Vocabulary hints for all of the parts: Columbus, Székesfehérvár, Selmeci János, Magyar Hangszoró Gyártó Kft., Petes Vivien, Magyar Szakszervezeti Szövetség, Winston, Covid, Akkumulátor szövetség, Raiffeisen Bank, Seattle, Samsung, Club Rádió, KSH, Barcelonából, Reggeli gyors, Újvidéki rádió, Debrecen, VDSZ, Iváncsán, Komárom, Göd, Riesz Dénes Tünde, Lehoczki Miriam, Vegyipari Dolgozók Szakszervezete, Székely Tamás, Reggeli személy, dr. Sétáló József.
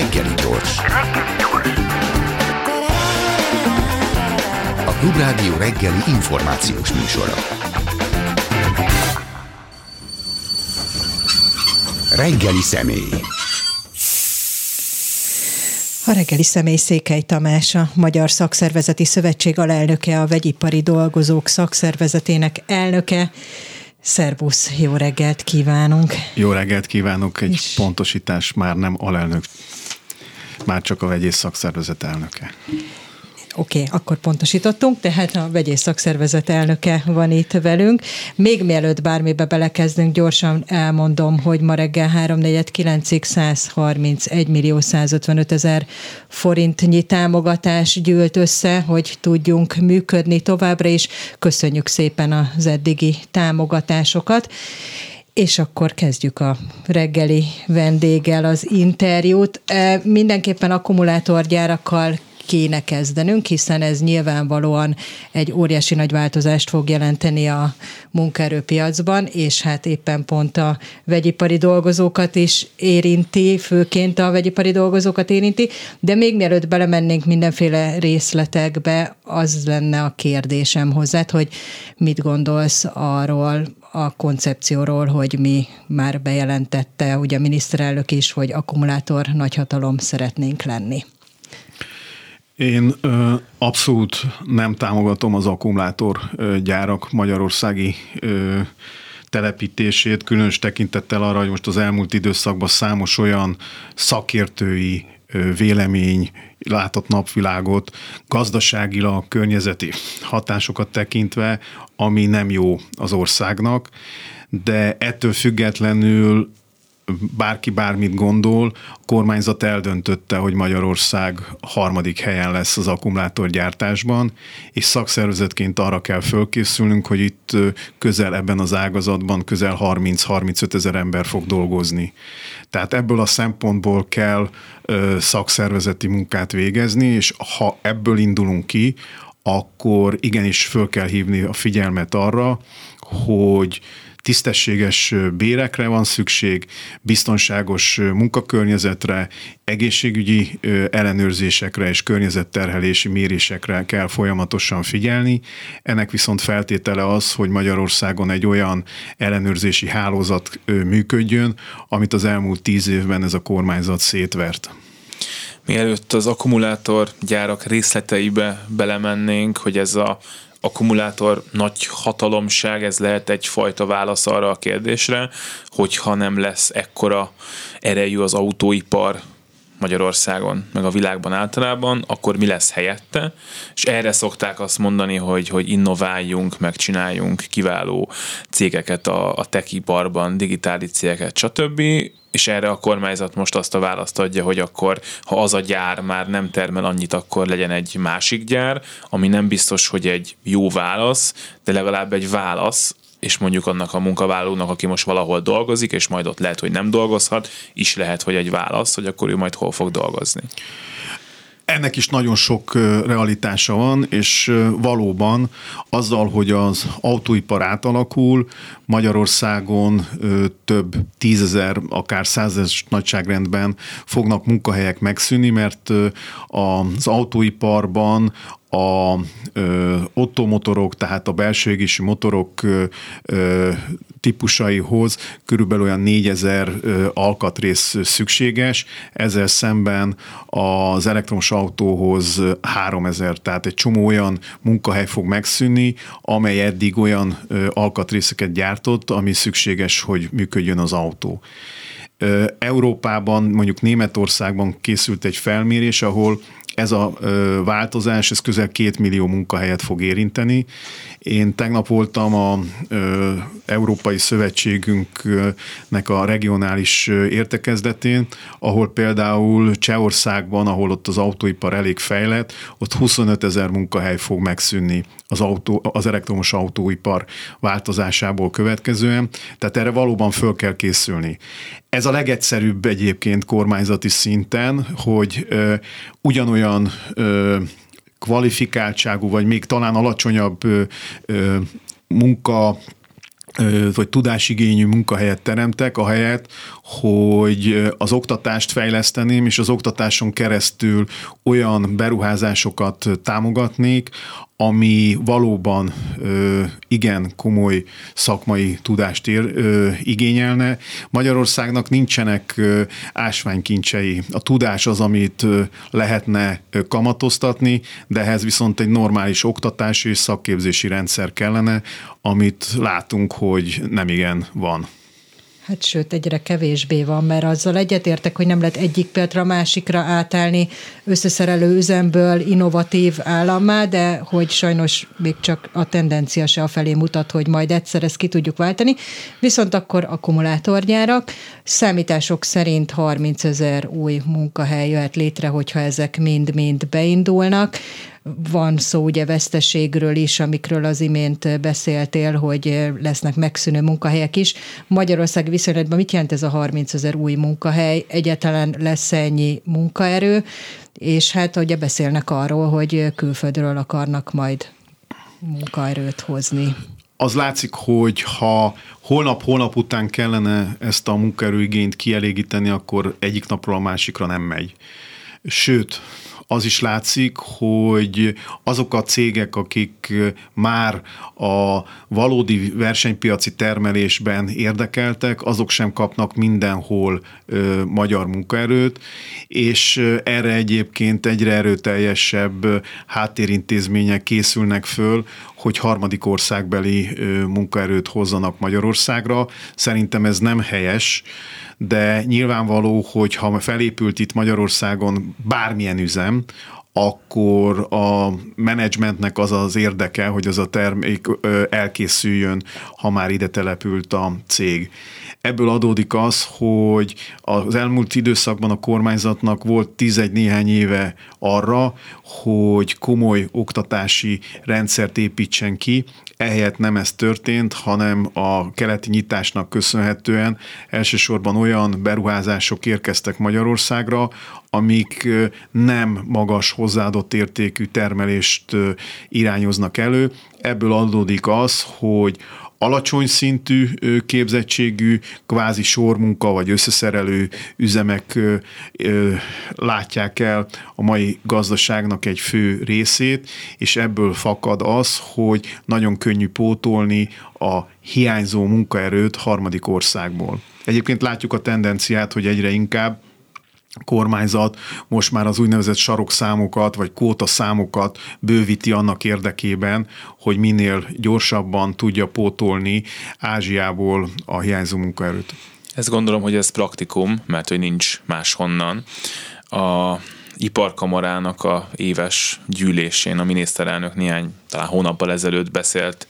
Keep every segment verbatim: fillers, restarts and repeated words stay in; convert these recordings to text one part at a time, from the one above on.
Reggeli gyors. A Club Rádió reggeli információs műsora. Reggeli személy. A reggeli személy Székely Tamás, a Magyar Szakszervezeti Szövetség alelnöke, a Vegyipari Dolgozók Szakszervezetének elnöke. Szervusz, jó reggelt kívánunk! Jó reggelt kívánunk! Egy és... pontosítás, már nem alelnök, már csak a vegyész szakszervezet elnöke. Oké, okay, akkor pontosítottunk, tehát a vegyész szakszervezet elnöke van itt velünk. Még mielőtt bármibe belekezdünk, gyorsan elmondom, hogy ma reggel három negyvenkilencig százharmincegy millió százötvenöt ezer forintnyi támogatás gyűlt össze, hogy tudjunk működni továbbra is. Köszönjük szépen az eddigi támogatásokat. És akkor kezdjük a reggeli vendéggel az interjút. Mindenképpen akkumulátorgyárakkal kéne kezdenünk, hiszen ez nyilvánvalóan egy óriási nagy változást fog jelenteni a munkaerőpiacban, és hát éppen pont a vegyipari dolgozókat is érinti, főként a vegyipari dolgozókat érinti, de még mielőtt belemennénk mindenféle részletekbe, az lenne a kérdésem hozzád, hogy mit gondolsz arról a koncepcióról, hogy mi már bejelentette, ugye a miniszterelnök is, hogy akkumulátor nagyhatalom szeretnénk lenni. Én ö, abszolút nem támogatom az akkumulátorgyárak magyarországi ö, telepítését, különös tekintettel arra, hogy most az elmúlt időszakban számos olyan szakértői ö, vélemény látott napvilágot, gazdaságilag, környezeti hatásokat tekintve, ami nem jó az országnak, de ettől függetlenül bárki bármit gondol, a kormányzat eldöntötte, hogy Magyarország harmadik helyen lesz az akkumulátorgyártásban, és szakszervezetként arra kell fölkészülnünk, hogy itt közel ebben az ágazatban közel harminc-harmincöt ezer ember fog dolgozni. Tehát ebből a szempontból kell ö, szakszervezeti munkát végezni, és ha ebből indulunk ki, akkor igenis föl kell hívni a figyelmet arra, hogy tisztességes bérekre van szükség, biztonságos munkakörnyezetre, egészségügyi ellenőrzésekre és környezetterhelési mérésekre kell folyamatosan figyelni. Ennek viszont feltétele az, hogy Magyarországon egy olyan ellenőrzési hálózat működjön, amit az elmúlt tíz évben ez a kormányzat szétvert. Mielőtt az akkumulátorgyárak részleteibe belemennénk, hogy ez a akkumulátor nagy hatalomság, ez lehet egyfajta válasz arra a kérdésre, hogyha nem lesz ekkora erejű az autóipar Magyarországon, meg a világban általában, akkor mi lesz helyette? És erre szokták azt mondani, hogy, hogy innováljunk, megcsináljunk kiváló cégeket a, a tech-iparban, digitális cégeket, stb., és erre a kormányzat most azt a választ adja, hogy akkor, ha az a gyár már nem termel annyit, akkor legyen egy másik gyár, ami nem biztos, hogy egy jó válasz, de legalább egy válasz, és mondjuk annak a munkavállalónak, aki most valahol dolgozik, és majd ott lehet, hogy nem dolgozhat, is lehet, hogy egy válasz, hogy akkor ő majd hol fog dolgozni. Ennek is nagyon sok realitása van, és valóban azzal, hogy az autóipar átalakul, Magyarországon több tízezer, akár százezres nagyságrendben fognak munkahelyek megszűnni, mert az autóiparban a ö, ottomotorok, tehát a belső égési motorok ö, ö, típusaihoz körülbelül olyan négyezer ö, alkatrész szükséges, ezzel szemben az elektromos autóhoz háromezer, tehát egy csomó olyan munkahely fog megszűnni, amely eddig olyan ö, alkatrészeket gyártott, ami szükséges, hogy működjön az autó. Ö, Európában, mondjuk Németországban készült egy felmérés, ahol ez a változás, ez közel két millió munkahelyet fog érinteni. Én tegnap voltam az Európai Szövetségünknek a regionális értekezletén, ahol például Csehországban, ahol ott az autóipar elég fejlett, ott huszonöt ezer munkahely fog megszűnni az, autó, az elektromos autóipar változásából következően. Tehát erre valóban föl kell készülni. Ez a legegyszerűbb egyébként kormányzati szinten, hogy ö, ugyanolyan ö, kvalifikáltságú, vagy még talán alacsonyabb ö, ö, munka vagy tudásigényű munkahelyet teremtek, ahelyett, hogy az oktatást fejleszteném, és az oktatáson keresztül olyan beruházásokat támogatnék, ami valóban igen komoly szakmai tudást ér, igényelne. Magyarországnak nincsenek ásványkincsei. A tudás az, amit lehetne kamatoztatni, de ehhez viszont egy normális oktatási és szakképzési rendszer kellene, amit látunk, hogy nem igen van. Hát sőt, egyre kevésbé van, mert azzal egyetértek, hogy nem lehet egyik pillanatra a másikra átállni összeszerelő üzemből innovatív állammá, de hogy sajnos még csak a tendencia se afelé mutat, hogy majd egyszer ezt ki tudjuk váltani. Viszont akkor akkumulátorgyárak. Számítások szerint harmincezer új munkahely jöhet létre, hogyha ezek mind-mind beindulnak. Van szó ugye veszteségről is, amikről az imént beszéltél, hogy lesznek megszűnő munkahelyek is. Magyarország viszonylatban mit jelent ez a harmincezer új munkahely? Egyáltalán lesz ennyi munkaerő, és hát ugye beszélnek arról, hogy külföldről akarnak majd munkaerőt hozni. Az látszik, hogy ha holnap-holnap után kellene ezt a munkaerőigényt kielégíteni, akkor egyik napról a másikra nem megy. Sőt, az is látszik, hogy azok a cégek, akik már a valódi versenypiaci termelésben érdekeltek, azok sem kapnak mindenhol ö, magyar munkaerőt, és erre egyébként egyre erőteljesebb háttérintézmények készülnek föl, hogy harmadik országbeli ö, munkaerőt hozzanak Magyarországra. Szerintem ez nem helyes, de nyilvánvaló, hogy ha felépült itt Magyarországon bármilyen üzem, akkor a menedzsmentnek az az érdeke, hogy az a termék elkészüljön, ha már ide települt a cég. Ebből adódik az, hogy az elmúlt időszakban a kormányzatnak volt tízegy néhány éve arra, hogy komoly oktatási rendszert építsen ki. Ehelyett nem ez történt, hanem a keleti nyitásnak köszönhetően elsősorban olyan beruházások érkeztek Magyarországra, amik nem magas hozzáadott értékű termelést irányoznak elő. Ebből adódik az, hogy alacsony szintű képzettségű, kvázi sormunka vagy összeszerelő üzemek látják el a mai gazdaságnak egy fő részét, és ebből fakad az, hogy nagyon könnyű pótolni a hiányzó munkaerőt harmadik országból. Egyébként látjuk a tendenciát, hogy egyre inkább kormányzat most már az úgynevezett sarokszámokat vagy kótaszámokat bővíti annak érdekében, hogy minél gyorsabban tudja pótolni Ázsiából a hiányzó munkaerőt. Ezt gondolom, hogy ez praktikum, mert hogy nincs máshonnan. A Iparkamarának a éves gyűlésén a miniszterelnök néhány, talán hónappal ezelőtt beszélt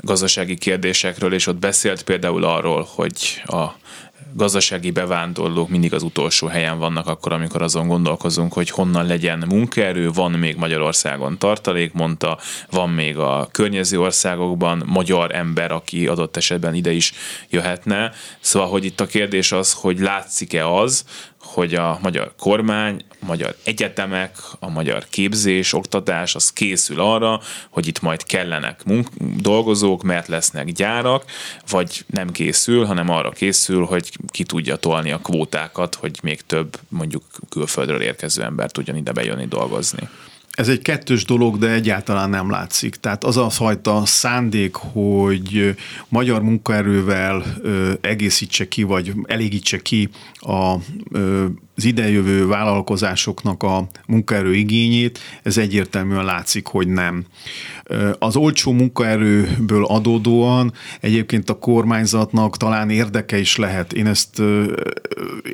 gazdasági kérdésekről, és ott beszélt például arról, hogy a gazdasági bevándorlók mindig az utolsó helyen vannak akkor, amikor azon gondolkozunk, hogy honnan legyen munkaerő, van még Magyarországon tartalék, mondta, van még a környező országokban magyar ember, aki adott esetben ide is jöhetne. Szóval, hogy itt a kérdés az, hogy látszik-e az, hogy a magyar kormány, a magyar egyetemek, a magyar képzés, oktatás, az készül arra, hogy itt majd kellenek munk- dolgozók, mert lesznek gyárak, vagy nem készül, hanem arra készül, hogy ki tudja tolni a kvótákat, hogy még több mondjuk külföldről érkező ember tudjon ide bejönni dolgozni. Ez egy kettős dolog, de egyáltalán nem látszik. Tehát az a fajta szándék, hogy magyar munkaerővel egészítse ki, vagy elégítse ki a az idejövő vállalkozásoknak a munkaerő igényét, ez egyértelműen látszik, hogy nem. Az olcsó munkaerőből adódóan egyébként a kormányzatnak talán érdeke is lehet. Én ezt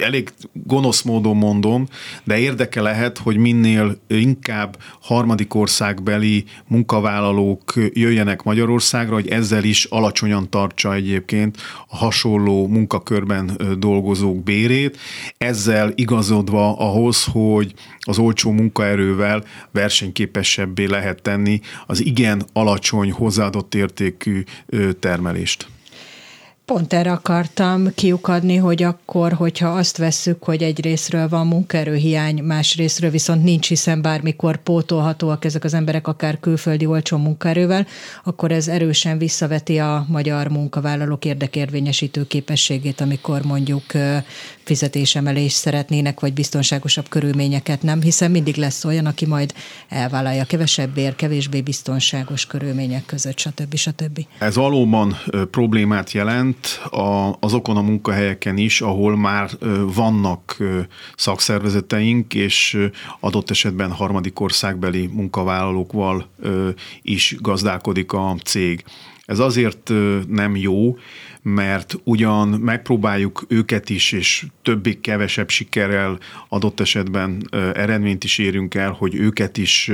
elég gonosz módon mondom, de érdeke lehet, hogy minél inkább harmadik országbeli munkavállalók jöjjenek Magyarországra, hogy ezzel is alacsonyan tartsa egyébként a hasonló munkakörben dolgozók bérét. Ezzel igazodva ahhoz, hogy az olcsó munkaerővel versenyképesebbé lehet tenni az igen alacsony hozzáadott értékű termelést. Pont erre akartam kiukadni, hogy akkor, hogyha azt vesszük, hogy egyrészről van munkaerőhiány, másrészről viszont nincs, hiszen bármikor pótolhatóak ezek az emberek akár külföldi olcsó munkaerővel, akkor ez erősen visszaveti a magyar munkavállalók érdekérvényesítő képességét, amikor mondjuk fizetésemelést szeretnének, vagy biztonságosabb körülményeket nem, hiszen mindig lesz olyan, aki majd elvállalja kevesebb ér, kevésbé biztonságos körülmények között, stb. stb. Ez valóban problémát jelent, azokon a munkahelyeken is, ahol már vannak szakszervezeteink, és adott esetben harmadik országbeli munkavállalókkal is gazdálkodik a cég. Ez azért nem jó, mert ugyan megpróbáljuk őket is, és többé-kevesebb sikerrel adott esetben eredményt is érünk el, hogy őket is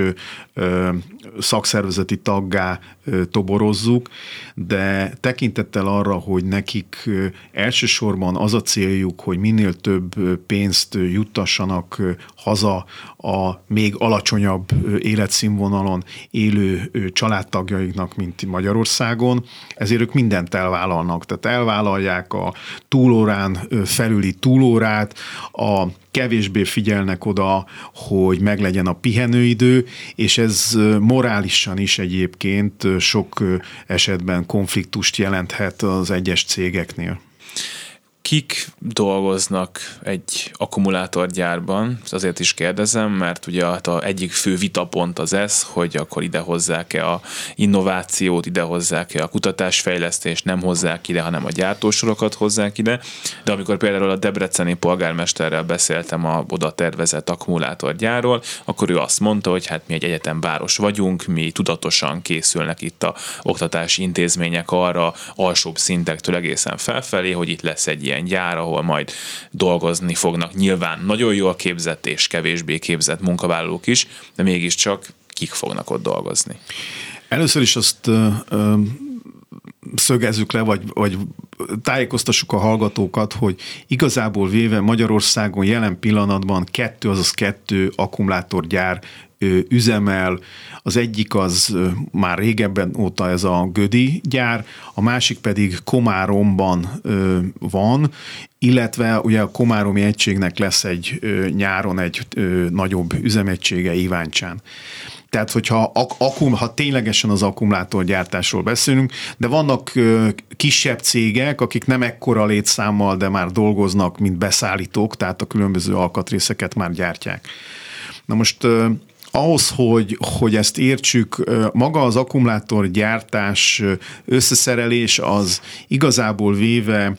szakszervezeti taggá toborozzuk, de tekintettel arra, hogy nekik elsősorban az a céljuk, hogy minél több pénzt juttassanak haza a még alacsonyabb életszínvonalon élő családtagjaiknak, mint Magyarországon, ezért ők mindent elvállalnak. Tehát elvállalják a túlórán felüli túlórát, a kevésbé figyelnek oda, hogy meglegyen a pihenőidő, és ez morálisan is egyébként sok esetben konfliktust jelenthet az egyes cégeknél. Kik dolgoznak egy akkumulátorgyárban? Azért is kérdezem, mert ugye az egyik fő vitapont az ez, hogy akkor ide hozzák-e a innovációt, ide hozzák-e a kutatásfejlesztést, nem hozzák ide, hanem a gyártósorokat hozzák ide. De amikor például a debreceni polgármesterrel beszéltem a oda tervezett akkumulátorgyárról, akkor ő azt mondta, hogy hát mi egy egyetemváros vagyunk, mi tudatosan készülnek itt a oktatási intézmények arra alsóbb szintektől egészen felfelé, hogy itt lesz egy ilyen gyár, ahol majd dolgozni fognak nyilván nagyon jól képzett és kevésbé képzett munkavállalók is, de mégiscsak kik fognak ott dolgozni. Először is azt ö, ö, szögezzük le, vagy, vagy tájékoztassuk a hallgatókat, hogy igazából véve Magyarországon jelen pillanatban kettő, azaz kettő akkumulátorgyár üzemel. Az egyik az már régebben óta ez a gödi gyár, a másik pedig Komáromban van, illetve ugye a komáromi egységnek lesz egy nyáron egy nagyobb üzemegysége Iváncsán. Tehát, hogyha akum, ha ténylegesen az akkumulátorgyártásról beszélünk, de vannak kisebb cégek, akik nem ekkora létszámmal, de már dolgoznak, mint beszállítók, tehát a különböző alkatrészeket már gyártják. Na most ahhoz, hogy, hogy ezt értsük, maga az akkumulátorgyártás, összeszerelés az igazából véve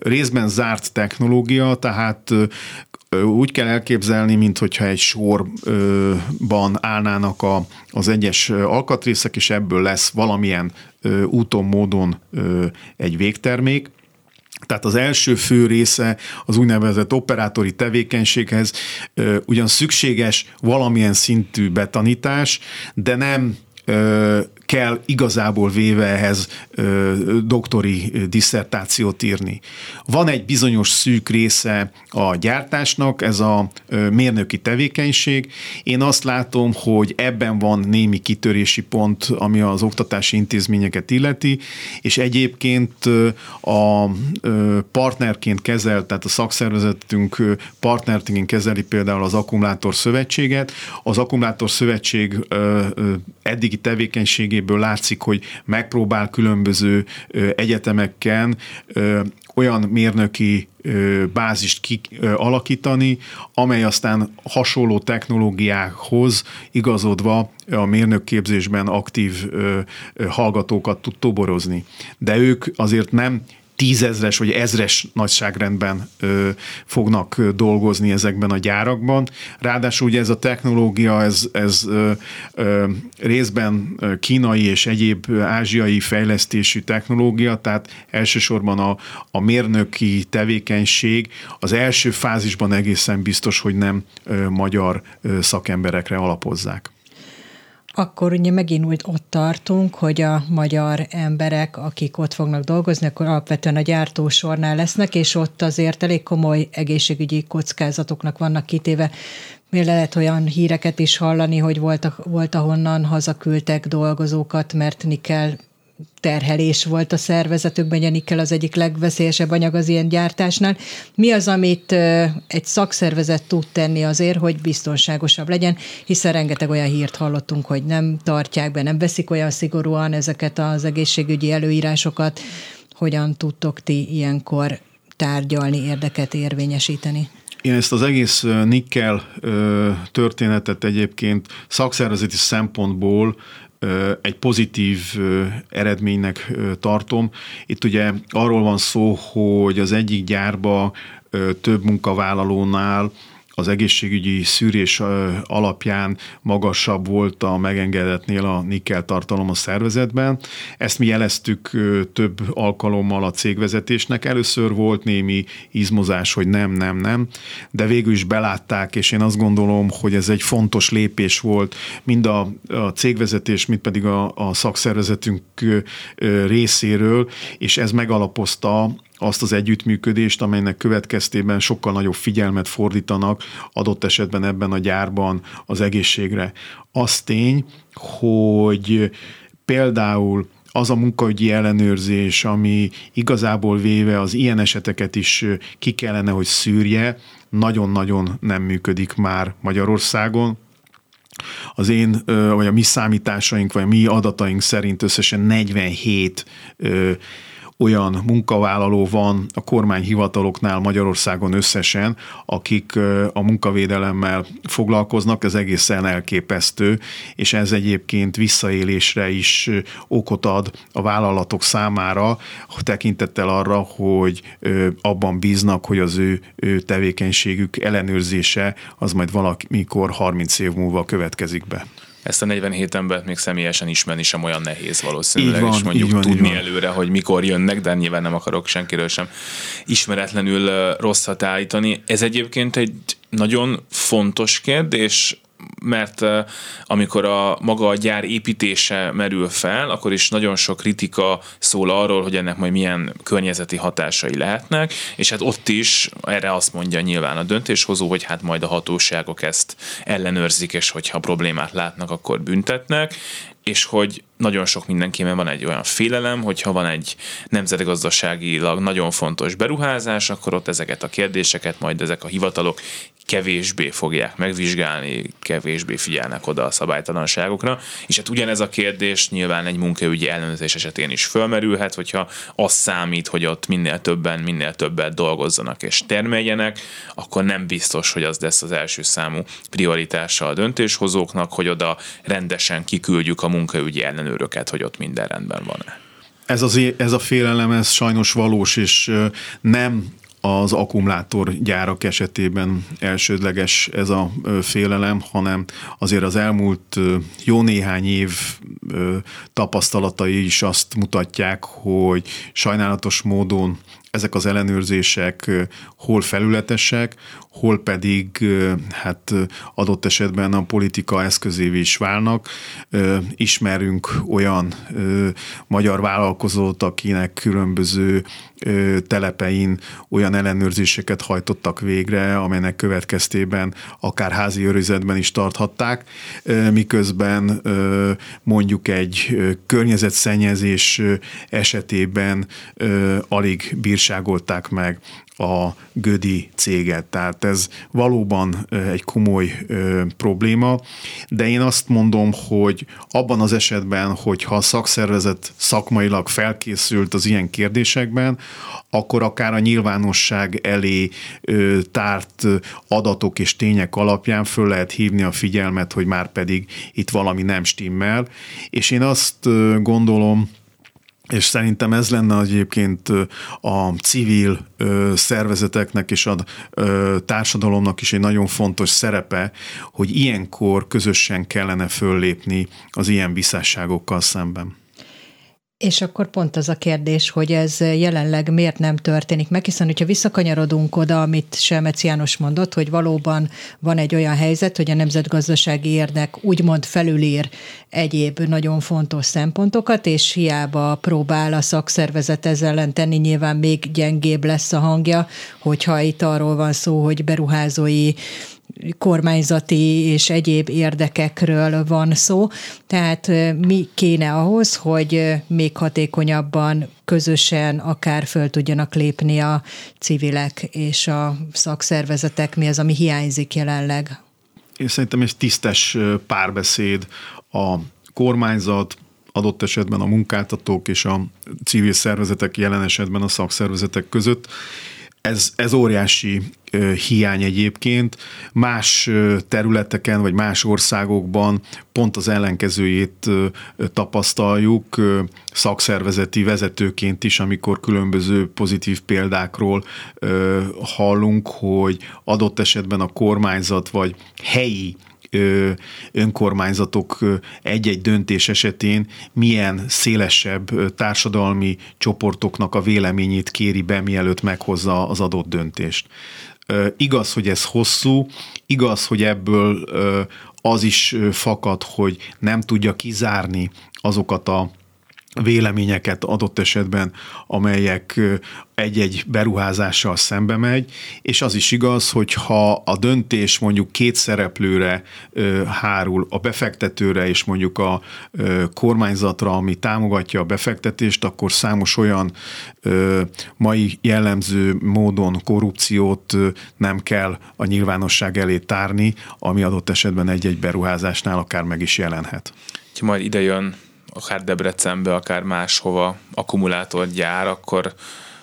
részben zárt technológia, tehát úgy kell elképzelni, mint hogyha egy sorban állnának a, az egyes alkatrészek, és ebből lesz valamilyen úton, módon egy végtermék. Tehát az első fő része az úgynevezett operátori tevékenységhez ugyan szükséges valamilyen szintű betanítás, de nem kell igazából véve ehhez doktori disszertációt írni. Van egy bizonyos szűk része a gyártásnak, ez a mérnöki tevékenység. Én azt látom, hogy ebben van némi kitörési pont, ami az oktatási intézményeket illeti, és egyébként a partnerként kezel, tehát a szakszervezetünk partnerként kezeli például az Akkumulátor szövetséget. Az Akkumulátor szövetség eddigi tevékenységé ebből látszik, hogy megpróbál különböző egyetemeken olyan mérnöki bázist kialakítani, amely aztán hasonló technológiákhoz igazodva a mérnökképzésben aktív hallgatókat tud toborozni. De ők azért nem tízezres vagy ezres nagyságrendben ö, fognak dolgozni ezekben a gyárakban. Ráadásul ugye ez a technológia, ez, ez ö, ö, részben kínai és egyéb ázsiai fejlesztésű technológia, tehát elsősorban a, a mérnöki tevékenység az első fázisban egészen biztos, hogy nem ö, magyar ö, szakemberekre alapozzák. Akkor ugye megint úgy ott tartunk, hogy a magyar emberek, akik ott fognak dolgozni, akkor alapvetően a gyártósornál lesznek, és ott azért elég komoly egészségügyi kockázatoknak vannak kitéve. Miért lehet olyan híreket is hallani, hogy voltak, volt ahonnan hazaküldtek dolgozókat, mert nikkel terhelés volt a szervezetükben, gyanikkel az egyik legveszélyesebb anyag az ilyen gyártásnál. Mi az, amit egy szakszervezet tud tenni azért, hogy biztonságosabb legyen, hiszen rengeteg olyan hírt hallottunk, hogy nem tartják be, nem veszik olyan szigorúan ezeket az egészségügyi előírásokat. Hogyan tudtok ti ilyenkor tárgyalni, érdeket érvényesíteni? Én ezt az egész nikkel történetet egyébként szakszervezeti szempontból egy pozitív eredménynek tartom. Itt ugye arról van szó, hogy az egyik gyárba több munkavállalónál az egészségügyi szűrés alapján magasabb volt a megengedetnél a nikkel tartalom a szervezetben. Ezt mi jeleztük több alkalommal a cégvezetésnek. Először volt némi izmozás, hogy nem, nem, nem, de végül is belátták, és én azt gondolom, hogy ez egy fontos lépés volt mind a, a cégvezetés, mind pedig a, a szakszervezetünk részéről, és ez megalapozta azt az együttműködést, amelynek következtében sokkal nagyobb figyelmet fordítanak adott esetben ebben a gyárban az egészségre. Az tény, hogy például az a munkaügyi ellenőrzés, ami igazából véve az ilyen eseteket is ki kellene, hogy szűrje, nagyon-nagyon nem működik már Magyarországon. Az én, vagy a mi számításaink, vagy a mi adataink szerint összesen negyvenhét olyan munkavállaló van a kormányhivataloknál Magyarországon összesen, akik a munkavédelemmel foglalkoznak, ez egészen elképesztő, és ez egyébként visszaélésre is okot ad a vállalatok számára, tekintettel arra, hogy abban bíznak, hogy az ő, ő tevékenységük ellenőrzése az majd valamikor harminc év múlva következik be. Ezt a negyvenhét embert még személyesen ismerni sem olyan nehéz valószínűleg, van, és mondjuk van, tudni előre, hogy mikor jönnek, de nyilván nem akarok senkiről sem ismeretlenül rosszat állítani. Ez egyébként egy nagyon fontos kérdés, mert amikor a maga a gyár építése merül fel, akkor is nagyon sok kritika szól arról, hogy ennek majd milyen környezeti hatásai lehetnek, és hát ott is erre azt mondja nyilván a döntéshozó, hogy hát majd a hatóságok ezt ellenőrzik, és hogyha problémát látnak, akkor büntetnek, és hogy nagyon sok mindenkiben van egy olyan félelem, hogyha van egy nemzetgazdaságilag nagyon fontos beruházás, akkor ott ezeket a kérdéseket majd ezek a hivatalok kevésbé fogják megvizsgálni, kevésbé figyelnek oda a szabálytalanságokra, és hát ugyanez a kérdés nyilván egy munkaügyi ellenőrzés esetén is fölmerülhet, hogyha az számít, hogy ott minél többen, minél többet dolgozzanak és termeljenek, akkor nem biztos, hogy az lesz az első számú prioritása a döntéshozóknak, hogy oda rendesen kiküldjük a munkaügyi ellenőröket, hogy ott minden rendben van-e. Ez, az, ez a félelem, ez sajnos valós, és nem az akkumulátorgyárak esetében elsődleges ez a félelem, hanem azért az elmúlt jó néhány év tapasztalatai is azt mutatják, hogy sajnálatos módon ezek az ellenőrzések hol felületesek, hol pedig hát adott esetben a politika eszközévé is válnak. Ismerünk olyan magyar vállalkozót, akinek különböző telepein olyan ellenőrzéseket hajtottak végre, amelynek következtében akár házi őrizetben is tarthatták, miközben mondjuk egy környezetszennyezés esetében alig bírságolták meg a gödi céget. Tehát ez valóban egy komoly ö, probléma, de én azt mondom, hogy abban az esetben, hogyha a szakszervezet szakmailag felkészült az ilyen kérdésekben, akkor akár a nyilvánosság elé ö, tárt adatok és tények alapján föl lehet hívni a figyelmet, hogy már pedig itt valami nem stimmel. És én azt ö, gondolom, és szerintem ez lenne egyébként a civil szervezeteknek és a társadalomnak is egy nagyon fontos szerepe, hogy ilyenkor közösen kellene föllépni az ilyen visszásságokkal szemben. És akkor pont az a kérdés, hogy ez jelenleg miért nem történik meg, hiszen hogyha visszakanyarodunk oda, amit Selmeci János mondott, hogy valóban van egy olyan helyzet, hogy a nemzetgazdasági érdek úgymond felülír egyéb nagyon fontos szempontokat, és hiába próbál a szakszervezet ezzel ellen tenni, nyilván még gyengébb lesz a hangja, hogyha itt arról van szó, hogy beruházói kormányzati és egyéb érdekekről van szó. Tehát mi kéne ahhoz, hogy még hatékonyabban, közösen akár föl tudjanak lépni a civilek és a szakszervezetek? Mi az, ami hiányzik jelenleg? Én szerintem egy tisztes párbeszéd a kormányzat, adott esetben a munkáltatók és a civil szervezetek, jelen esetben a szakszervezetek között. Ez, ez óriási hiány egyébként. Más területeken vagy más országokban pont az ellenkezőjét tapasztaljuk szakszervezeti vezetőként is, amikor különböző pozitív példákról hallunk, hogy adott esetben a kormányzat vagy helyi önkormányzatok egy-egy döntés esetén milyen szélesebb társadalmi csoportoknak a véleményét kéri be, mielőtt meghozza az adott döntést. Igaz, hogy ez hosszú, igaz, hogy ebből az is fakad, hogy nem tudja kizárni azokat a véleményeket adott esetben, amelyek egy-egy beruházással szembe megy, és az is igaz, hogyha a döntés mondjuk két szereplőre hárul, a befektetőre és mondjuk a kormányzatra, ami támogatja a befektetést, akkor számos olyan mai jellemző módon korrupciót nem kell a nyilvánosság elé tárni, ami adott esetben egy-egy beruházásnál akár meg is jelenhet. Ha majd ide jön akár Debrecenbe, akár máshova akkumulátorgyár, akkor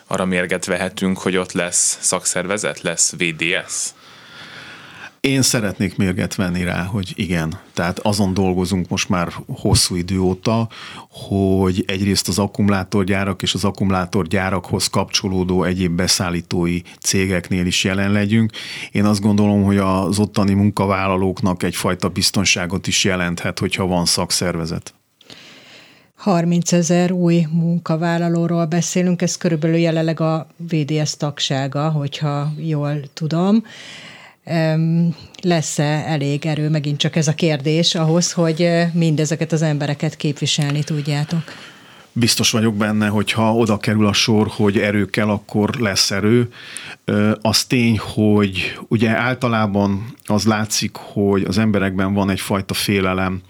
arra mérget vehetünk, hogy ott lesz szakszervezet, lesz vé dé es zé? Én szeretnék mérget venni rá, hogy igen. Tehát azon dolgozunk most már hosszú idő óta, hogy egyrészt az akkumulátorgyárak és az akkumulátorgyárakhoz kapcsolódó egyéb beszállítói cégeknél is jelen legyünk. Én azt gondolom, hogy az ottani munkavállalóknak egyfajta biztonságot is jelenthet, hogyha van szakszervezet. harmincezer új munkavállalóról beszélünk, ez körülbelül jelenleg a vé dé es zé tagsága, hogyha jól tudom. Lesz-e elég erő, megint csak ez a kérdés, ahhoz, hogy mindezeket az embereket képviselni tudjátok? Biztos vagyok benne, hogy ha oda kerül a sor, hogy erő kell, akkor lesz erő. Az tény, hogy ugye általában az látszik, hogy az emberekben van egyfajta félelem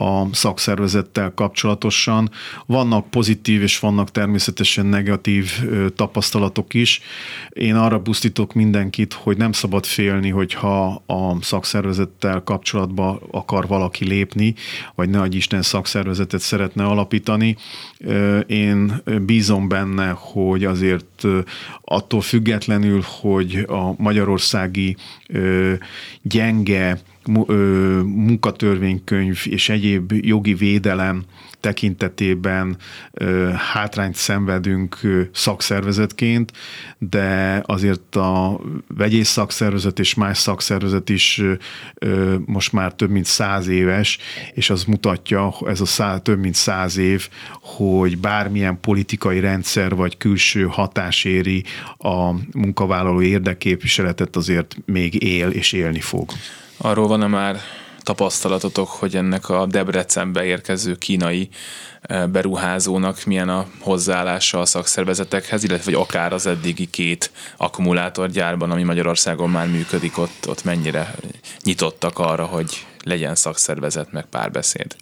a szakszervezettel kapcsolatosan. Vannak pozitív és vannak természetesen negatív tapasztalatok is. Én arra buzdítok mindenkit, hogy nem szabad félni, hogyha a szakszervezettel kapcsolatba akar valaki lépni, vagy ne adj Isten szakszervezetet szeretne alapítani. Én bízom benne, hogy azért attól függetlenül, hogy a magyarországi gyenge munkatörvénykönyv és egyéb jogi védelem tekintetében hátrányt szenvedünk szakszervezetként, de azért a vegyész szakszervezet és más szakszervezet is most már több mint száz éves, és az mutatja, ez a száz, több mint száz év, hogy bármilyen politikai rendszer vagy külső hatás éri a munkavállaló érdekképviseletet, azért még él és élni fog. Arról van-e már tapasztalatotok, hogy ennek a Debrecenbe érkező kínai beruházónak milyen a hozzáállása a szakszervezetekhez, illetve vagy akár az eddigi két akkumulátorgyárban, ami Magyarországon már működik, ott, ott mennyire nyitottak arra, hogy legyen szakszervezet meg párbeszéd?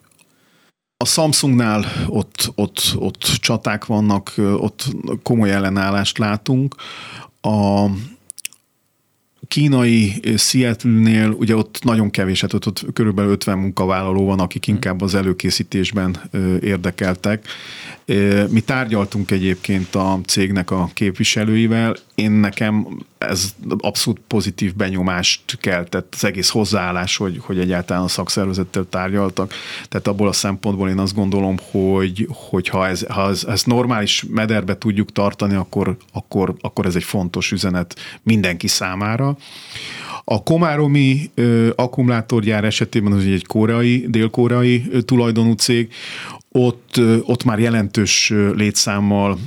A Samsungnál ott, ott, ott csaták vannak, ott komoly ellenállást látunk. A kínai Seattle-nél ugye ott nagyon kevés, hát ott, ott körülbelül ötven munkavállaló van, akik inkább az előkészítésben érdekeltek. Mi tárgyaltunk egyébként a cégnek a képviselőivel, én nekem ez abszolút pozitív benyomást keltett, az egész hozzáállás, hogy, hogy egyáltalán a szakszervezettel tárgyaltak. Tehát abból a szempontból én azt gondolom, hogy, hogy ha, ez, ha ez, ezt normális mederbe tudjuk tartani, akkor, akkor, akkor ez egy fontos üzenet mindenki számára. A komáromi ö, akkumulátorgyár esetében az egy koreai, dél-koreai tulajdonú cég, Ott, ott már jelentős létszámmal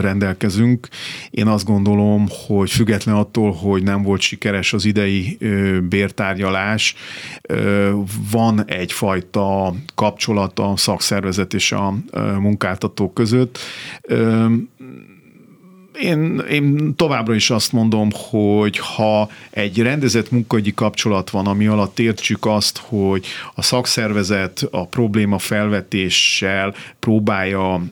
rendelkezünk. Én azt gondolom, hogy független attól, hogy nem volt sikeres az idei bértárgyalás, van egyfajta kapcsolat a szakszervezet és a munkáltatók között. Én, én továbbra is azt mondom, hogy ha egy rendezett munkaügyi kapcsolat van, ami alatt értsük azt, hogy a szakszervezet a probléma felvetéssel próbálja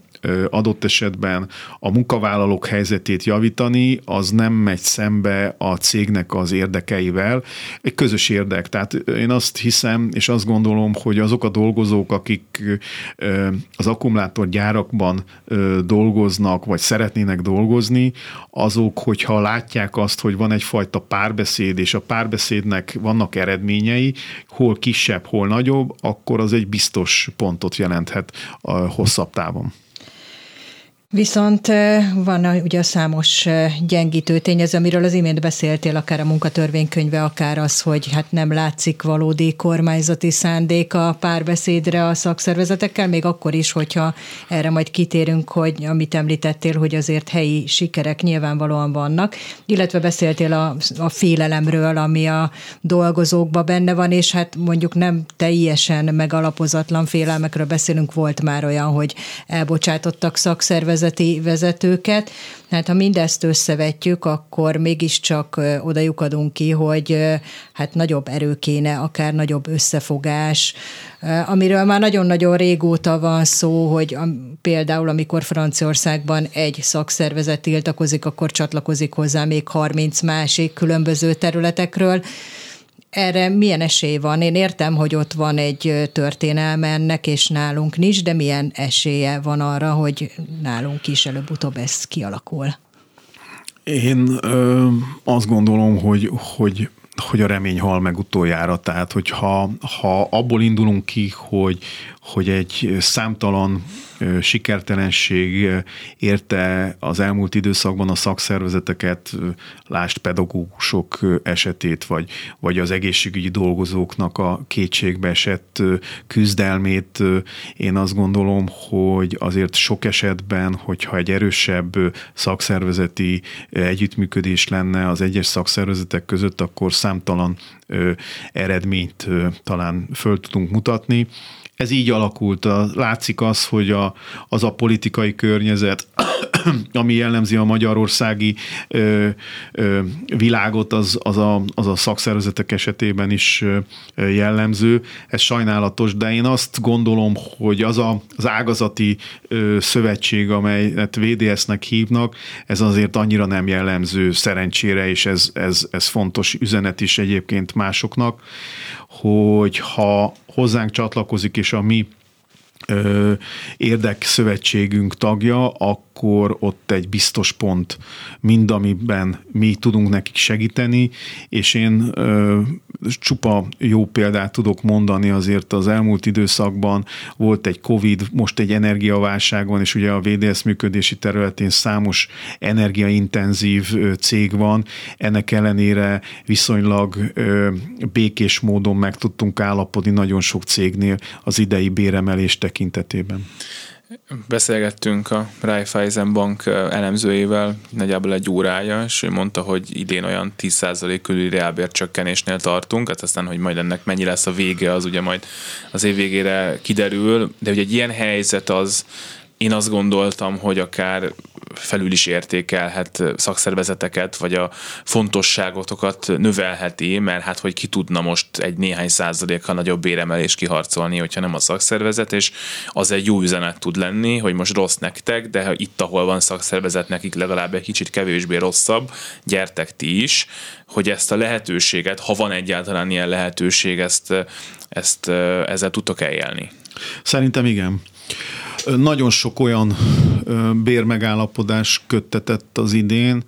adott esetben a munkavállalók helyzetét javítani, az nem megy szembe a cégnek az érdekeivel. Egy közös érdek. Tehát én azt hiszem, és azt gondolom, hogy azok a dolgozók, akik az akkumulátorgyárakban dolgoznak, vagy szeretnének dolgozni, azok, hogyha látják azt, hogy van egyfajta párbeszéd, és a párbeszédnek vannak eredményei, hol kisebb, hol nagyobb, akkor az egy biztos pontot jelenthet a hosszabb távon. Viszont van ugye a számos gyengítő tényező, amiről az imént beszéltél, akár a munkatörvénykönyve, akár az, hogy hát nem látszik valódi kormányzati szándék a párbeszédre a szakszervezetekkel, még akkor is, hogyha erre majd kitérünk, hogy amit említettél, hogy azért helyi sikerek nyilvánvalóan vannak, illetve beszéltél a, a félelemről, ami a dolgozókban benne van, és hát mondjuk nem teljesen megalapozatlan félelmekről beszélünk, volt már olyan, hogy elbocsátottak szakszervezetek, vezetőket. Hát ha mindezt összevetjük, akkor mégiscsak oda lyukadunk ki, hogy hát nagyobb erő kéne, akár nagyobb összefogás, amiről már nagyon-nagyon régóta van szó, hogy a, például amikor Franciaországban egy szakszervezet tiltakozik, akkor csatlakozik hozzá még harminc másik különböző területekről. Erre milyen esély van? Én értem, hogy ott van egy történelme ennek, és nálunk nincs, de milyen esélye van arra, hogy nálunk is előbb-utóbb ez kialakul? Én ö, azt gondolom, hogy, hogy, hogy a remény hal meg utoljára. Tehát, hogy ha, ha abból indulunk ki, hogy, hogy egy számtalan sikertelenség érte az elmúlt időszakban a szakszervezeteket, lásd pedagógusok esetét, vagy, vagy az egészségügyi dolgozóknak a kétségbe esett küzdelmét. Én azt gondolom, hogy azért sok esetben, hogyha egy erősebb szakszervezeti együttműködés lenne az egyes szakszervezetek között, akkor számtalan eredményt talán föl tudunk mutatni. Ez így alakult. Látszik az, hogy a, az a politikai környezet, ami jellemzi a magyarországi ö, ö, világot, az, az, a, az a szakszervezetek esetében is jellemző. Ez sajnálatos, de én azt gondolom, hogy az a, az ágazati ö, szövetség, amelyet vé dé esz-nek hívnak, ez azért annyira nem jellemző szerencsére, és ez, ez, ez fontos üzenet is egyébként másoknak, hogy ha hozzánk csatlakozik, és a mi ö, érdekszövetségünk tagja, akkor ott egy biztos pont mind, amiben mi tudunk nekik segíteni, és én ö, csupa jó példát tudok mondani, azért az elmúlt időszakban volt egy Covid, most egy energiaválság van, és ugye a vé dé esz működési területén számos energiaintenzív cég van, ennek ellenére viszonylag ö, békés módon meg tudtunk állapodni nagyon sok cégnél az idei béremelés tekintetében. Beszélgettünk a Raiffeisen Bank elemzőjével nagyjából egy órája, és ő mondta, hogy idén olyan tíz százalék körüli reálbércsökkenésnél tartunk, hát aztán, hogy majd ennek mennyi lesz a vége, az ugye majd az év végére kiderül, de ugye egy ilyen helyzet az, én azt gondoltam, hogy akár felül is értékelhet szakszervezeteket, vagy a fontosságotokat növelheti, mert hát hogy ki tudna most egy néhány százalékkal nagyobb béremelést kiharcolni, hogyha nem a szakszervezet, és az egy jó üzenet tud lenni, hogy most rossz nektek, de ha itt, ahol van szakszervezet, nekik legalább egy kicsit kevésbé rosszabb, gyertek ti is, hogy ezt a lehetőséget, ha van egyáltalán ilyen lehetőség, ezt, ezt ezzel tudtok elélni. Szerintem igen. Nagyon sok olyan bérmegállapodás köttetett az idén,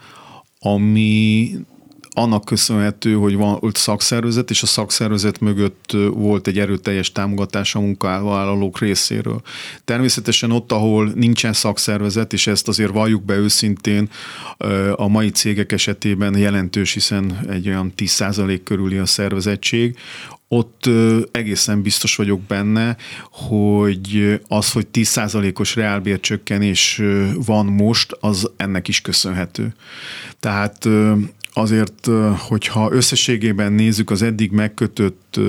ami annak köszönhető, hogy van öt szakszervezet, és a szakszervezet mögött volt egy erőteljes támogatás a munkavállalók részéről. Természetesen ott, ahol nincsen szakszervezet, és ezt azért valljuk be őszintén, a mai cégek esetében jelentős, hiszen egy olyan tíz százalék körüli a szervezettség, ott egészen biztos vagyok benne, hogy az, hogy tíz százalékos reálbércsökkenés van most, az ennek is köszönhető. Tehát azért, hogyha összességében nézzük az eddig megkötött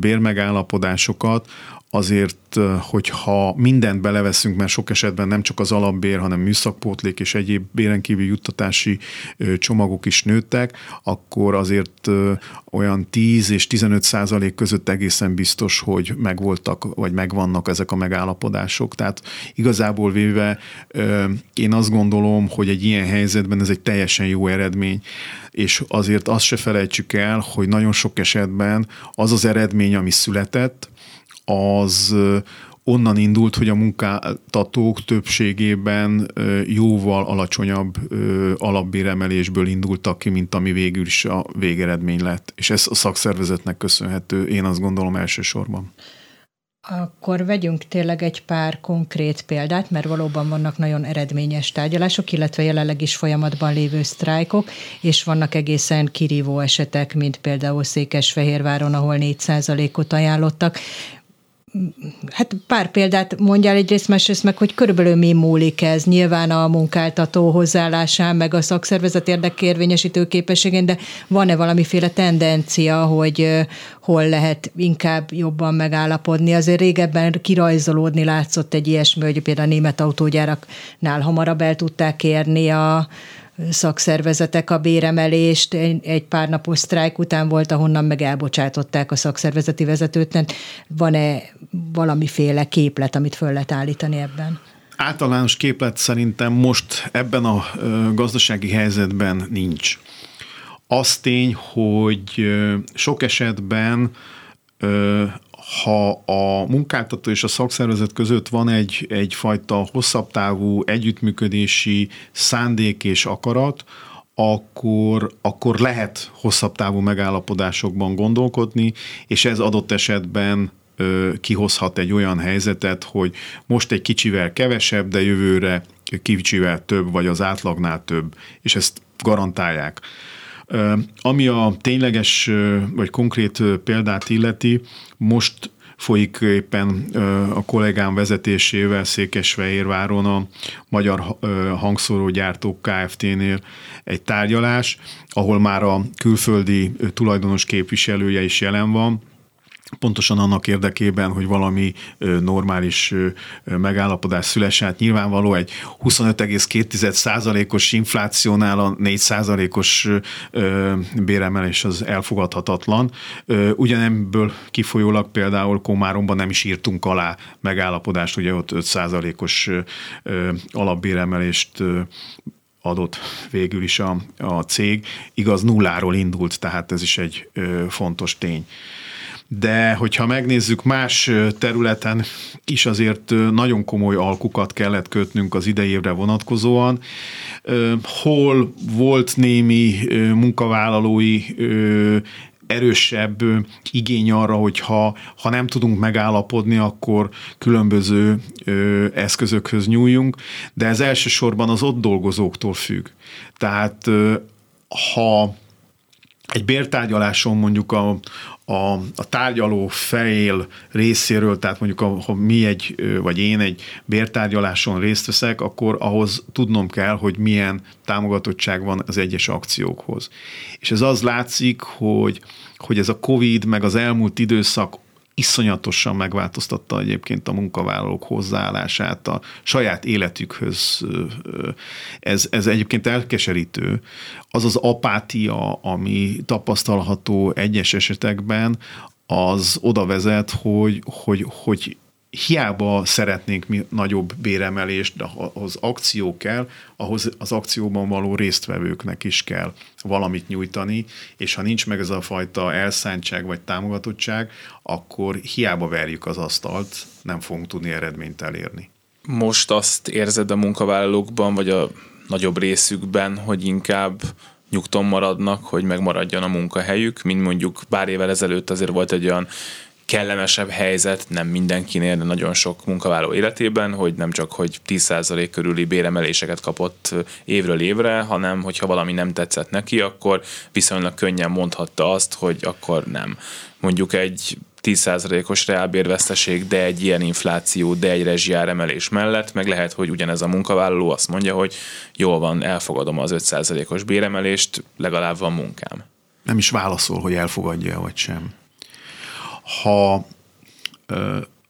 bérmegállapodásokat, azért, hogyha mindent beleveszünk, mert sok esetben nem csak az alapbér, hanem műszakpótlék és egyéb bérenkívüli juttatási csomagok is nőttek, akkor azért olyan tíz és tizenöt százalék között egészen biztos, hogy megvoltak, vagy megvannak ezek a megállapodások. Tehát igazából véve én azt gondolom, hogy egy ilyen helyzetben ez egy teljesen jó eredmény, és azért azt se felejtsük el, hogy nagyon sok esetben az az eredmény, ami született, az onnan indult, hogy a munkáltatók többségében jóval alacsonyabb alapbéremelésből indultak ki, mint ami végül is a végeredmény lett. És ez a szakszervezetnek köszönhető, én azt gondolom elsősorban. Akkor vegyünk tényleg egy pár konkrét példát, mert valóban vannak nagyon eredményes tárgyalások, illetve jelenleg is folyamatban lévő sztrájkok, és vannak egészen kirívó esetek, mint például Székesfehérváron, ahol négy százalékot ajánlottak. Hát pár példát mondjál egyrészt, másrészt meg, hogy körülbelül mi múlik ez. Nyilván a munkáltató hozzáállásán, meg a szakszervezet érdekérvényesítő képességén, de van-e valamiféle tendencia, hogy hol lehet inkább jobban megállapodni? Azért régebben kirajzolódni látszott egy ilyesmi, hogy például a német autógyáraknál hamarabb el tudták érni a szakszervezetek a béremelést, egy pár napos sztrájk után volt, ahonnan meg elbocsátották a szakszervezeti vezetőt. Van-e valamiféle képlet, amit föl lehet állítani ebben? Általános képlet szerintem most ebben a gazdasági helyzetben nincs. Az tény, hogy sok esetben, ha a munkáltató és a szakszervezet között van egy, egyfajta hosszabb távú együttműködési szándék és akarat, akkor, akkor lehet hosszabb távú megállapodásokban gondolkodni, és ez adott esetben ö, kihozhat egy olyan helyzetet, hogy most egy kicsivel kevesebb, de jövőre kicsivel több, vagy az átlagnál több, és ezt garantálják. Ami a tényleges vagy konkrét példát illeti, most folyik éppen a kollégám vezetésével Székesfehérváron a Magyar Hangszoró Gyártó Kft.-nél egy tárgyalás, ahol már a külföldi tulajdonos képviselője is jelen van, pontosan annak érdekében, hogy valami normális megállapodás szülessen. Hát nyilvánvaló egy huszonöt egész két százalékos inflációnál a négy százalékos béremelés az elfogadhatatlan. Ugyanebből kifolyólag például Komáromban nem is írtunk alá megállapodást, ugye ott öt százalékos alapbéremelést adott végül is a, a cég. Igaz, nulláról indult, tehát ez is egy fontos tény. De hogyha megnézzük, más területen is azért nagyon komoly alkukat kellett kötnünk az idei évre vonatkozóan. Hol volt némi munkavállalói erősebb igény arra, hogy ha, ha nem tudunk megállapodni, akkor különböző ö, eszközökhöz nyúljunk, de ez elsősorban az ott dolgozóktól függ. Tehát ö, ha egy bértárgyaláson mondjuk a, a, a tárgyaló fél részéről, tehát mondjuk a, ha mi egy, vagy én egy bértárgyaláson részt veszek, akkor ahhoz tudnom kell, hogy milyen támogatottság van az egyes akciókhoz. És ez az látszik, hogy, hogy ez a Covid meg az elmúlt időszak iszonyatosan megváltoztatta egyébként a munkavállalók hozzáállását a saját életükhöz. Ez, ez egyébként elkeserítő. Az az apátia, ami tapasztalható egyes esetekben, az oda vezet, hogy, hogy, hogy hiába szeretnénk mi nagyobb béremelést, de ahhoz akció kell, ahhoz az akcióban való résztvevőknek is kell valamit nyújtani, és ha nincs meg ez a fajta elszántság vagy támogatottság, akkor hiába verjük az asztalt, nem fogunk tudni eredményt elérni. Most azt érzed a munkavállalókban, vagy a nagyobb részükben, hogy inkább nyugton maradnak, hogy megmaradjon a munkahelyük, mint mondjuk pár évvel ezelőtt azért volt egy olyan kellemesebb helyzet, nem mindenkinél, de nagyon sok munkavállaló életében, hogy nem csak, hogy tíz százalék körüli béremeléseket kapott évről évre, hanem hogyha valami nem tetszett neki, akkor viszonylag könnyen mondhatta azt, hogy akkor nem. Mondjuk egy tíz százalékos reálbérveszteség, de egy ilyen infláció, de egy rezsiáremelés mellett, meg lehet, hogy ugyanez a munkavállaló azt mondja, hogy jól van, elfogadom az öt százalékos béremelést, legalább van munkám. Nem is válaszol, hogy elfogadja vagy sem. Ha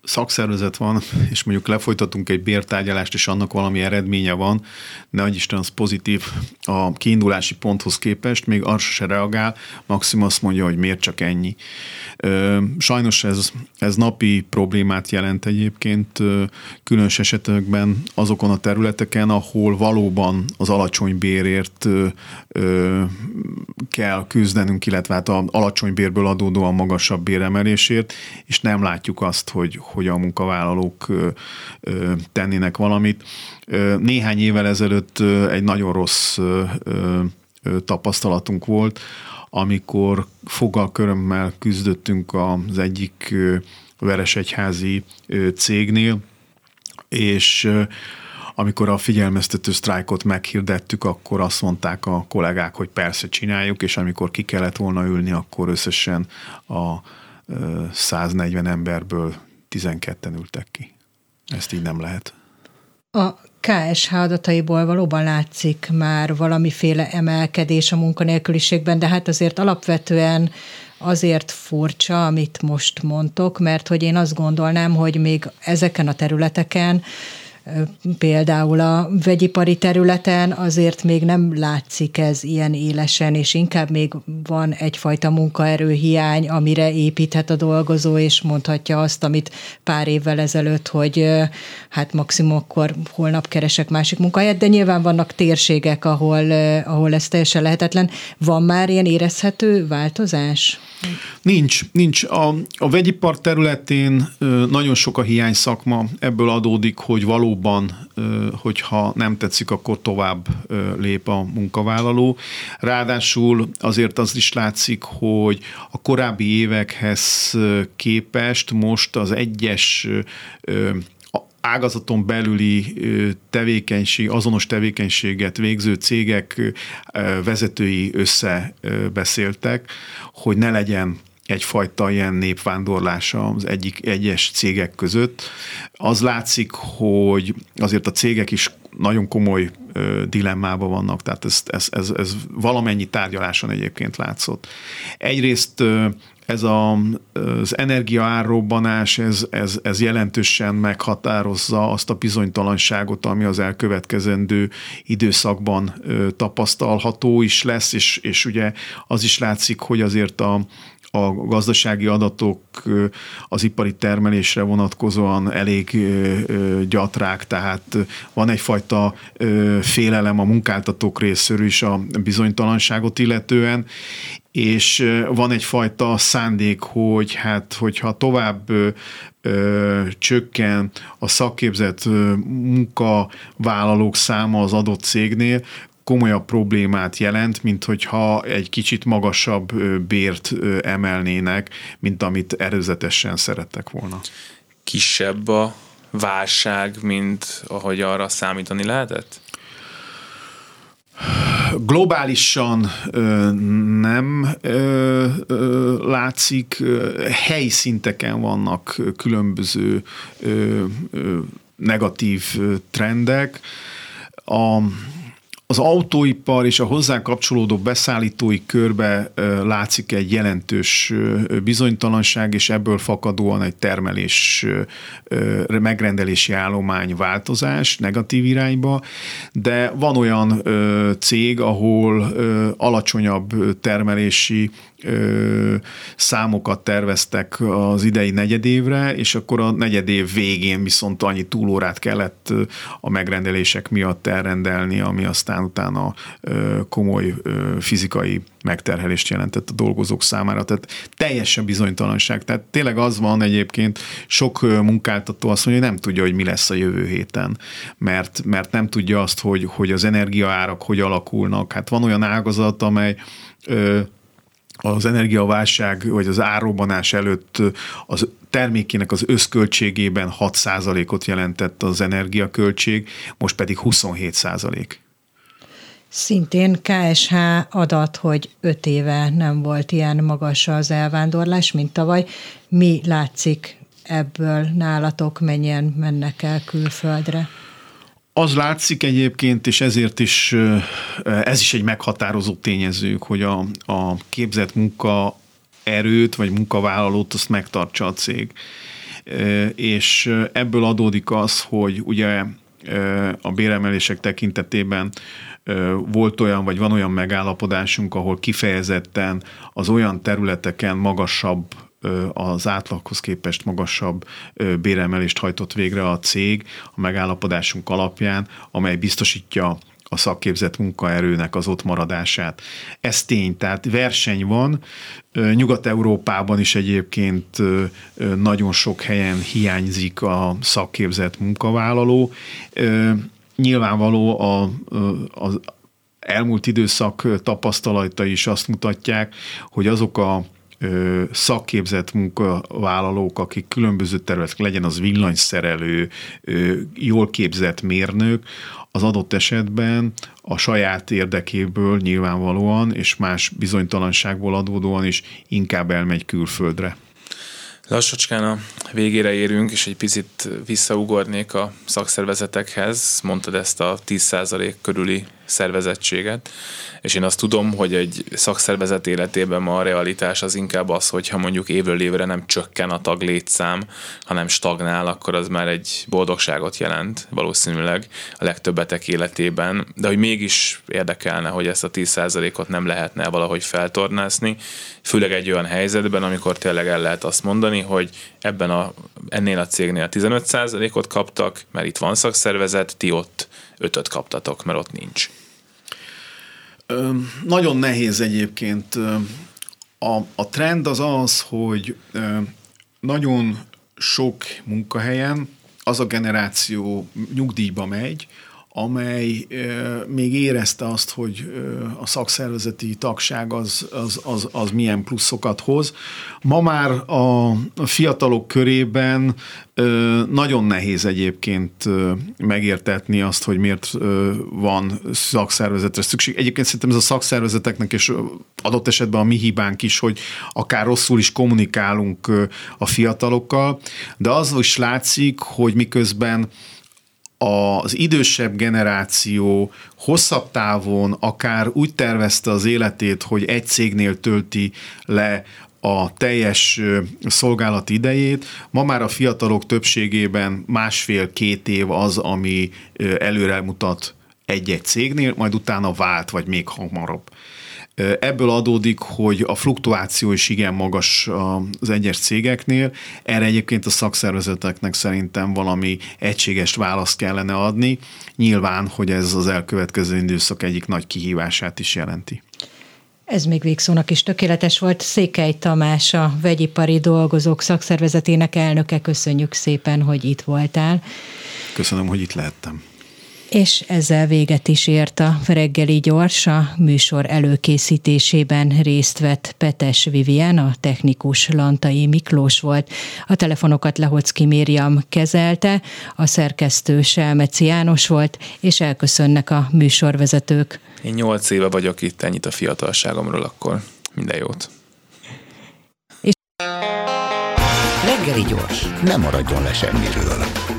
szakszervezet van, és mondjuk lefolytatunk egy bértárgyalást, és annak valami eredménye van, ne agyisten az pozitív a kiindulási ponthoz képest, még arra se reagál, maximum azt mondja, hogy miért csak ennyi. Sajnos ez, ez napi problémát jelent egyébként különös esetekben azokon a területeken, ahol valóban az alacsony bérért kell küzdenünk, illetve hát az alacsony bérből adódóan magasabb béremelésért, és nem látjuk azt, hogy hogy a munkavállalók tennének valamit. Néhány évvel ezelőtt egy nagyon rossz tapasztalatunk volt, amikor fogalkörömmel küzdöttünk az egyik veresegyházi cégnél, és amikor a figyelmeztető sztrájkot meghirdettük, akkor azt mondták a kollégák, hogy persze csináljuk, és amikor ki kellett volna ülni, akkor összesen a száznegyven emberből tizenketten ültek ki. Ezt így nem lehet. A ká es há adataiból valóban látszik már valamiféle emelkedés a munkanélküliségben, de hát azért alapvetően azért furcsa, amit most mondtok, mert hogy én azt gondolnám, hogy még ezeken a területeken, például a vegyipari területen azért még nem látszik ez ilyen élesen, és inkább még van egyfajta munkaerőhiány, amire építhet a dolgozó, és mondhatja azt, amit pár évvel ezelőtt, hogy hát maximum akkor holnap keresek másik munkahelyet, de nyilván vannak térségek, ahol, ahol ez teljesen lehetetlen. Van már ilyen érezhető változás? Nincs, nincs. A, a vegyipar területén nagyon sok a hiány szakma, ebből adódik, hogy való Valóban, hogyha nem tetszik, akkor tovább lép a munkavállaló. Ráadásul azért az is látszik, hogy a korábbi évekhez képest most az egyes ágazaton belüli tevékenység, azonos tevékenységet végző cégek vezetői összebeszéltek, hogy ne legyen egyfajta ilyen népvándorlása az egyik egyes cégek között. Az látszik, hogy azért a cégek is nagyon komoly ö, dilemmában vannak, tehát ez, ez, ez, ez valamennyi tárgyaláson egyébként látszott. Egyrészt ö, ez a, az energiaárrobbanás, ez, ez, ez jelentősen meghatározza azt a bizonytalanságot, ami az elkövetkezendő időszakban ö, tapasztalható is lesz, és, és ugye az is látszik, hogy azért a a gazdasági adatok az ipari termelésre vonatkozóan elég gyatrák, tehát van egyfajta félelem a munkáltatók részéről is a bizonytalanságot illetően, és van egyfajta szándék, hogy hát, hogyha tovább ö, csökken a szakképzett munkavállalók száma az adott cégnél, komolyabb problémát jelent, mint hogyha egy kicsit magasabb bért emelnének, mint amit előzetesen szerettek volna. Kisebb a válság, mint ahogy arra számítani lehetett? Globálisan ö, nem ö, ö, látszik. Helyi szinteken vannak különböző ö, ö, negatív trendek. A Az autóipar és a hozzá kapcsolódó beszállítói körbe látszik egy jelentős bizonytalanság, és ebből fakadóan egy termelés megrendelési állomány változás negatív irányba, de van olyan cég, ahol alacsonyabb termelési számokat terveztek az idei negyedévre, és akkor a negyedév végén viszont annyi túlórát kellett a megrendelések miatt elrendelni, ami aztán utána komoly fizikai megterhelést jelentett a dolgozók számára. Tehát teljesen bizonytalanság. Tehát tényleg az van egyébként, sok munkáltató azt mondja, hogy nem tudja, hogy mi lesz a jövő héten, mert, mert nem tudja azt, hogy, hogy az energiaárak hogy alakulnak. Hát van olyan ágazat, amely az energiaválság, vagy az árrobbanás előtt az termékének az összköltségében hat százalékot jelentett az energiaköltség, most pedig huszonhét százalék. Szintén ká es há adat, hogy öt éve nem volt ilyen magas az elvándorlás, mint tavaly. Mi látszik ebből nálatok, mennyien mennek el külföldre? Az látszik egyébként, és ezért is ez is egy meghatározó tényező, hogy a, a képzett munkaerőt vagy munkavállalót azt megtartsa a cég. és ebből adódik az, hogy ugye a béremelések tekintetében volt olyan, vagy van olyan megállapodásunk, ahol kifejezetten az olyan területeken magasabb, az átlaghoz képest magasabb béremelést hajtott végre a cég a megállapodásunk alapján, amely biztosítja a szakképzett munkaerőnek az ott maradását. Ez tény, tehát verseny van. Nyugat-Európában is egyébként nagyon sok helyen hiányzik a szakképzett munkavállaló. Nyilvánvaló a, az elmúlt időszak tapasztalatai is azt mutatják, hogy azok a szakképzett munkavállalók, akik különböző területek, legyen az villanyszerelő, jól képzett mérnök, az adott esetben a saját érdekéből nyilvánvalóan és más bizonytalanságból adódóan is inkább elmegy külföldre. Lassacskán a végére érünk, és egy picit visszaugornék a szakszervezetekhez. Mondtad ezt a tíz százalék körüli szervezettséget, és én azt tudom, hogy egy szakszervezet életében ma a realitás az inkább az, hogyha mondjuk évről évre nem csökken a taglétszám, hanem stagnál, akkor az már egy boldogságot jelent valószínűleg a legtöbbetek életében, de hogy mégis érdekelne, hogy ezt a tíz százalékot nem lehetne valahogy feltornászni, főleg egy olyan helyzetben, amikor tényleg el lehet azt mondani, hogy ebben a, ennél a cégnél tizenöt százalékot kaptak, mert itt van szakszervezet, ti ott ötöt kaptatok, mert ott nincs. Nagyon nehéz egyébként. A, a trend az az, hogy nagyon sok munkahelyen az a generáció nyugdíjba megy, amely még érezte azt, hogy a szakszervezeti tagság az, az, az, az milyen pluszokat hoz. Ma már a fiatalok körében nagyon nehéz egyébként megértetni azt, hogy miért van szakszervezetre szükség. Egyébként szerintem ez a szakszervezeteknek, és adott esetben a mi hibánk is, hogy akár rosszul is kommunikálunk a fiatalokkal, de az is látszik, hogy miközben az idősebb generáció hosszabb távon akár úgy tervezte az életét, hogy egy cégnél tölti le a teljes szolgálati idejét. Ma már a fiatalok többségében másfél-két év az, ami előremutat egy-egy cégnél, majd utána vált, vagy még hamarabb. Ebből adódik, hogy a fluktuáció is igen magas az egyes cégeknél. Erre egyébként a szakszervezeteknek szerintem valami egységes választ kellene adni. Nyilván, hogy ez az elkövetkező időszak egyik nagy kihívását is jelenti. Ez még végszónak is tökéletes volt. Székely Tamás, a Vegyipari Dolgozók Szakszervezetének elnöke. Köszönjük szépen, hogy itt voltál. Köszönöm, hogy itt lehettem. És ezzel véget is ért a Reggeli gyors. A műsor előkészítésében részt vett Petes Vivien, a technikus Lantai Miklós volt. A telefonokat Lehoczki Miriam kezelte, a szerkesztő Selmeci János volt, és elköszönnek a műsorvezetők. Én nyolc éve vagyok itt, ennyit a fiatalságomról akkor. Minden jót. És... Reggeli gyors, nem maradjon le semmiről.